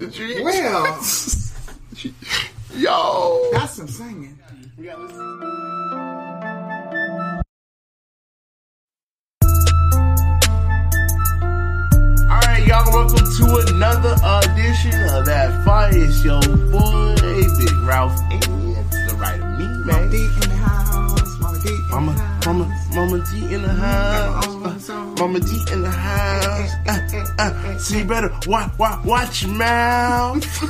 Well, yo, that's some singing. We gotta listen. Y'all, welcome to another edition of That Fire. It's your boy, Big Ralph, and to the right of me, man. Mama D in the house, Mama D in the house. Mama D in the house. Mama D in the house. So you better watch your mouth.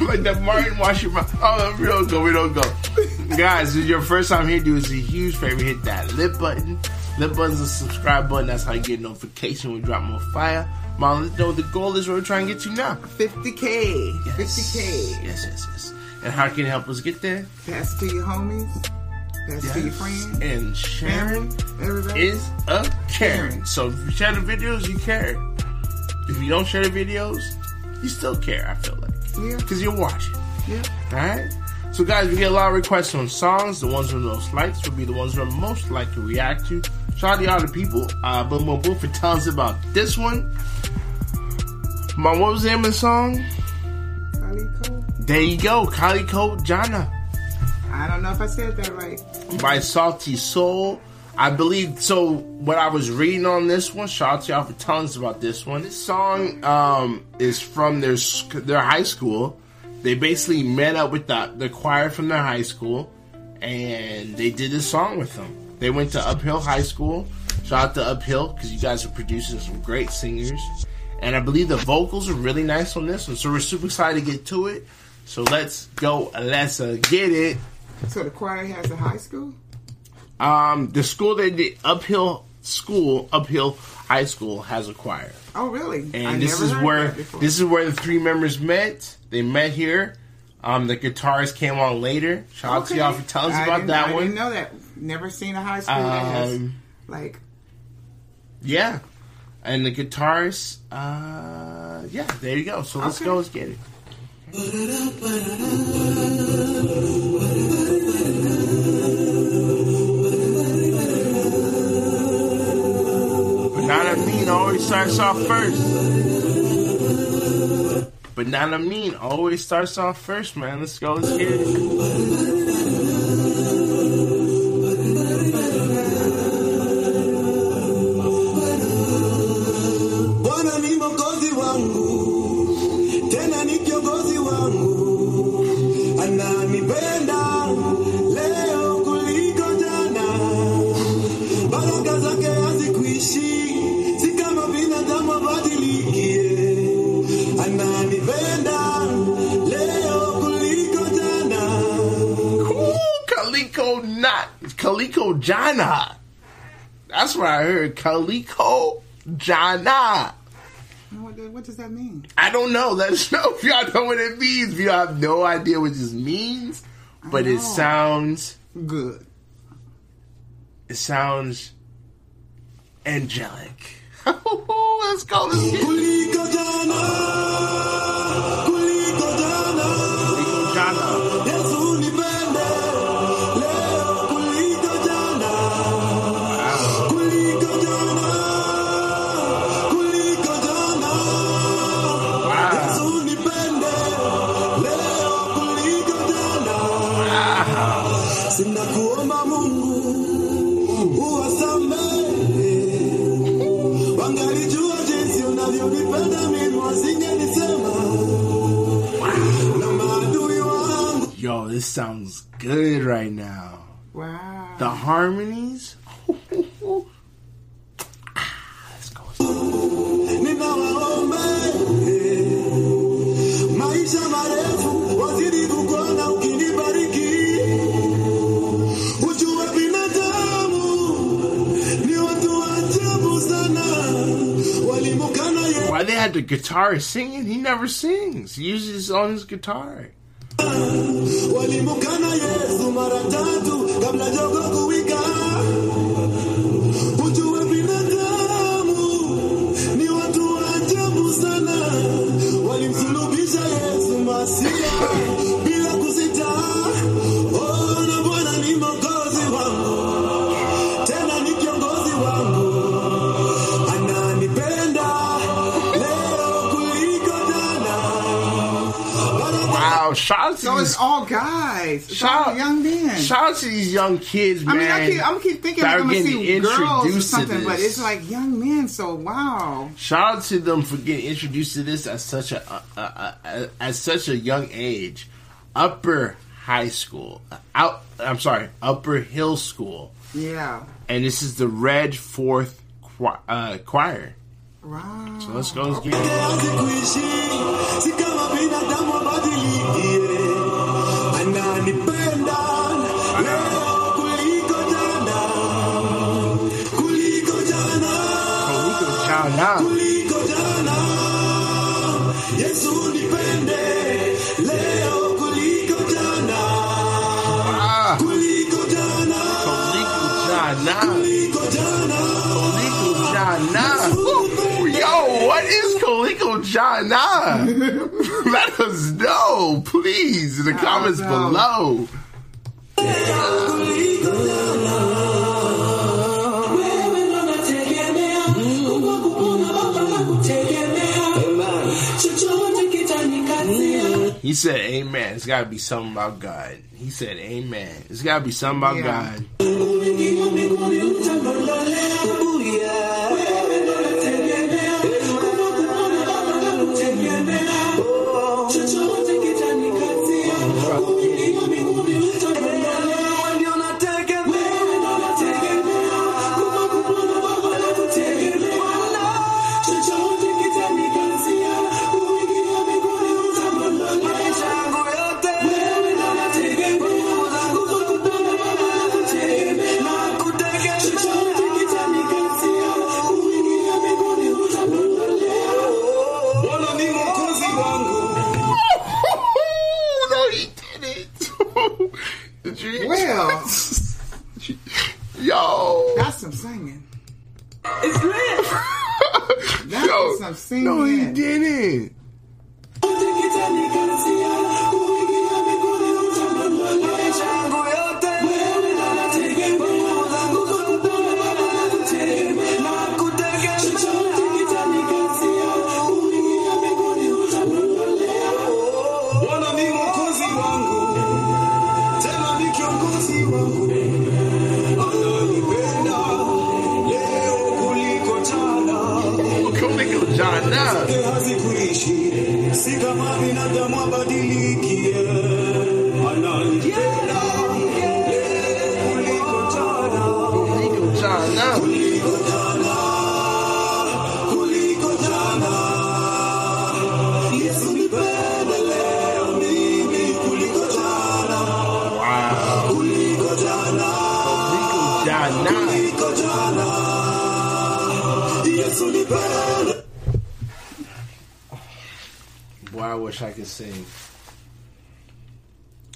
Like that Martin, watch your mouth. Oh, we don't go. Guys, if your first time here, do us a huge favor. Hit that lip button. Lip button's a subscribe button. That's how you get a notification when we drop more fire. Mom, let's know what the goal is. We're trying to get to now. 50K. Yes. 50K. Yes. And how can you help us get there? Pass to your homies. Pass to your friends. And sharing is a caring. So if you share the videos, you care. If you don't share the videos, you still care, I feel like. Yeah. Because you're watching. Yeah. All right? So, guys, we get a lot of requests on songs. The ones with the most likes will be the ones we're most likely to react to. Shout out to all the people. Boom, for telling us about this one. Mom, what was the name of the song? Kuliko. There you go. Kuliko Jana. I don't know if I said that right. By Sauti Sol. I believe, so what I was reading on this one, shout out to y'all for telling us about this one. This song is from their high school. They basically met up with the choir from their high school, and they did this song with them. They went to Upper Hill High School. Shout out to Upper Hill, because you guys are producing some great singers. And I believe the vocals are really nice on this one, so we're super excited to get to it. So let's go. Let's get it. So the choir has a high school? The school they did, Upper Hill High School, has a choir. Oh, really? And this is where the three members met. They met here. The guitarist came on later. Shout out to y'all for telling us about that one. I didn't know that. Never seen a high school that has, like... Yeah. And the guitarist... yeah, there you go. So let's go. Let's get it. Banana Mean always starts off first, man. Let's go. Let's get it. Kuliko Jana. That's what I heard. Kuliko Jana. What does that mean? I don't know. Let us know if y'all know what it means. If y'all have no idea what this means, but it sounds good. It sounds angelic. Let's go. Let's get Kuliko Jana. Yo, this sounds good right now. Wow. The harmonies. Let's go. Why they had the guitarist singing? He never sings. He usually is on his guitar. Shout out to these. So it's all guys. It's all young men. Shout out to these young kids, man. I mean, I keep thinking I'm going to see girls or something, but it's like young men, so wow. Shout out to them for getting introduced to this at such a young age. Upper Hill School. Yeah. And this is the Red Fourth Choir. Wow. So let's go. Jana, let us know, please, in the comments below. He said, "Amen." It's got to be something about God. He said, "Amen." It's got to be something about God. Well, yo, that's some singing. It's lit. That's some singing. No, he didn't. I wish I could sing.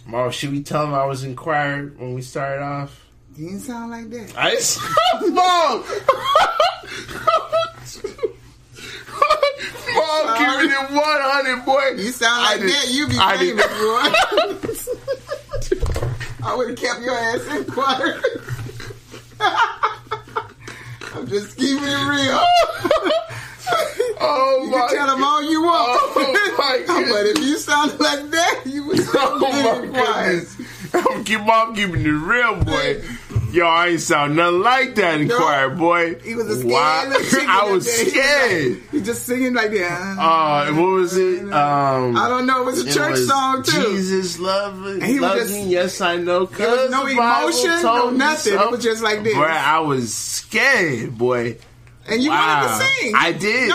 Mom, should we tell him I was in choir when we started off? You didn't sound like that. I didn't sound, Mom! Mom, keeping it 100, boy. You sound like that. You be famous, boy. I would have kept your ass in choir. I'm just keeping it real. Oh, you can tell them all you want. Oh, my goodness. But if you sounded like that, you would sound really quiet. I'm keeping it real, boy. Yo, I ain't sound nothing like that in choir, boy. He was a scared little chicken. I was scared. He just singing like that. And what was it? I don't know. It was a church song, too. Jesus loves me, yes, I know. There was no emotion, no nothing. It was just like this. Boy, I was scared, boy. And you wanted to sing. I did.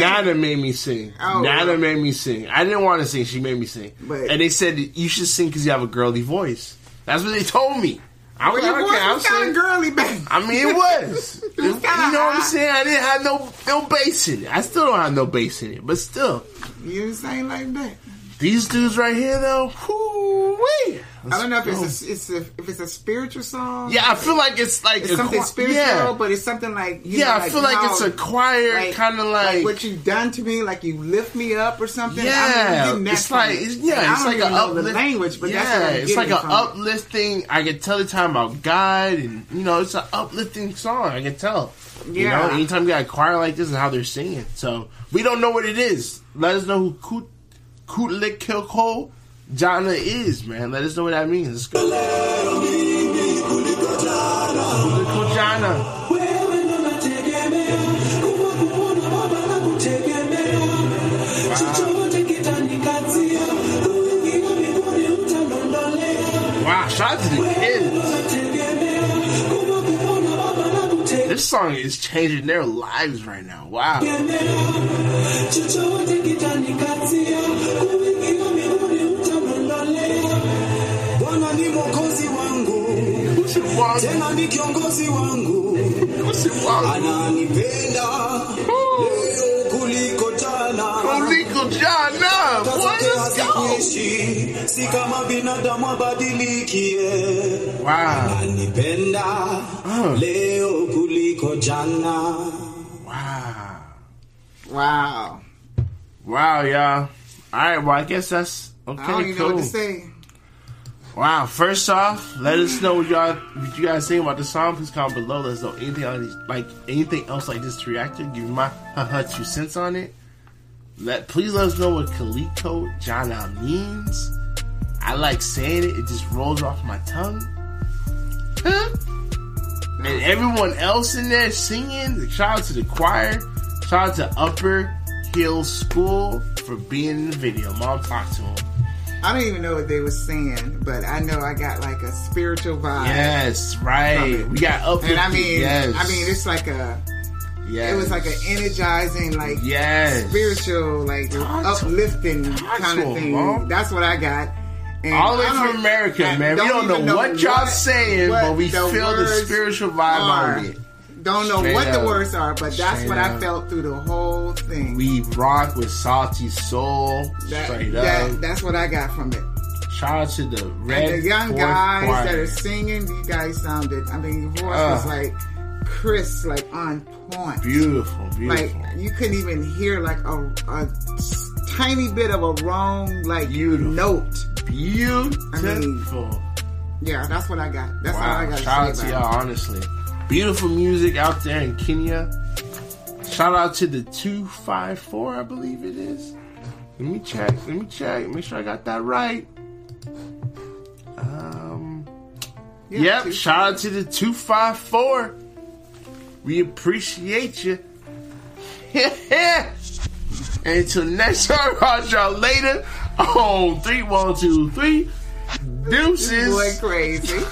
Nana made me sing. Oh, Nana made me sing. I didn't want to sing. She made me sing. But, and they said, you should sing because you have a girly voice. That's what they told me. I was like, okay, I'm singing. Girly bass. I mean, it was. You know what I'm saying? I didn't have no bass in it. I still don't have no bass in it. But still. You sang like that. These dudes right here, though. Whoo-wee. I don't know if it's a spiritual song. Yeah, I feel like it's something spiritual, but it's something like I feel like it's a choir, kind of like what you've done to me, like you lift me up or something. Yeah, it's like an uplifting. I can tell the time about God, and it's an uplifting song. I can tell. Yeah, anytime you got a choir like this and how they're singing, so we don't know what it is. Let us know who Kuliko Jana is, man. Let us know what that means. Let's go. Kuliko Jana. Wow, shout out to the kids. This song is changing their lives right now. Wow. Wow, y'all. Alright, well, I guess that's okay. I don't even know what to say. Wow, first off, let us know what you guys think about the song. Please comment below. Let us know anything else like this to react to. Give me my 2 cents on it. Please let us know what Kuliko Jana means. I like saying it. It just rolls off my tongue. And everyone else in there singing. Shout out to the choir. Shout out to Upper Hill School for being in the video. Mom, talk to them. I don't even know what they were saying, but I know I got like a spiritual vibe. Yes, right. We got up. And I mean, it's like a. Yes. It was like an energizing, like spiritual, like uplifting kind of thing. Mom. That's what I got. And all the way from America, man. We don't know what y'all saying, but we feel the spiritual vibe on it. Don't know what the words are, but that's what I felt through the whole thing. We rock with Sauti Sol. That's what I got from it. Shout out to the young guys choir. That are singing. You guys sounded. I mean, your voice was like crisp, like on point. Beautiful, beautiful. Like you couldn't even hear like a tiny bit of a wrong like note. Beautiful. I mean, yeah, that's what I got. That's all I got. Shout out to y'all, honestly. Beautiful music out there in Kenya. Shout out to the 254, I believe it is. Let me check. Make sure I got that right. Yep, shout out to the 254. We appreciate you. And until next time, I'll catch y'all later on 3123. Deuces. This boy crazy.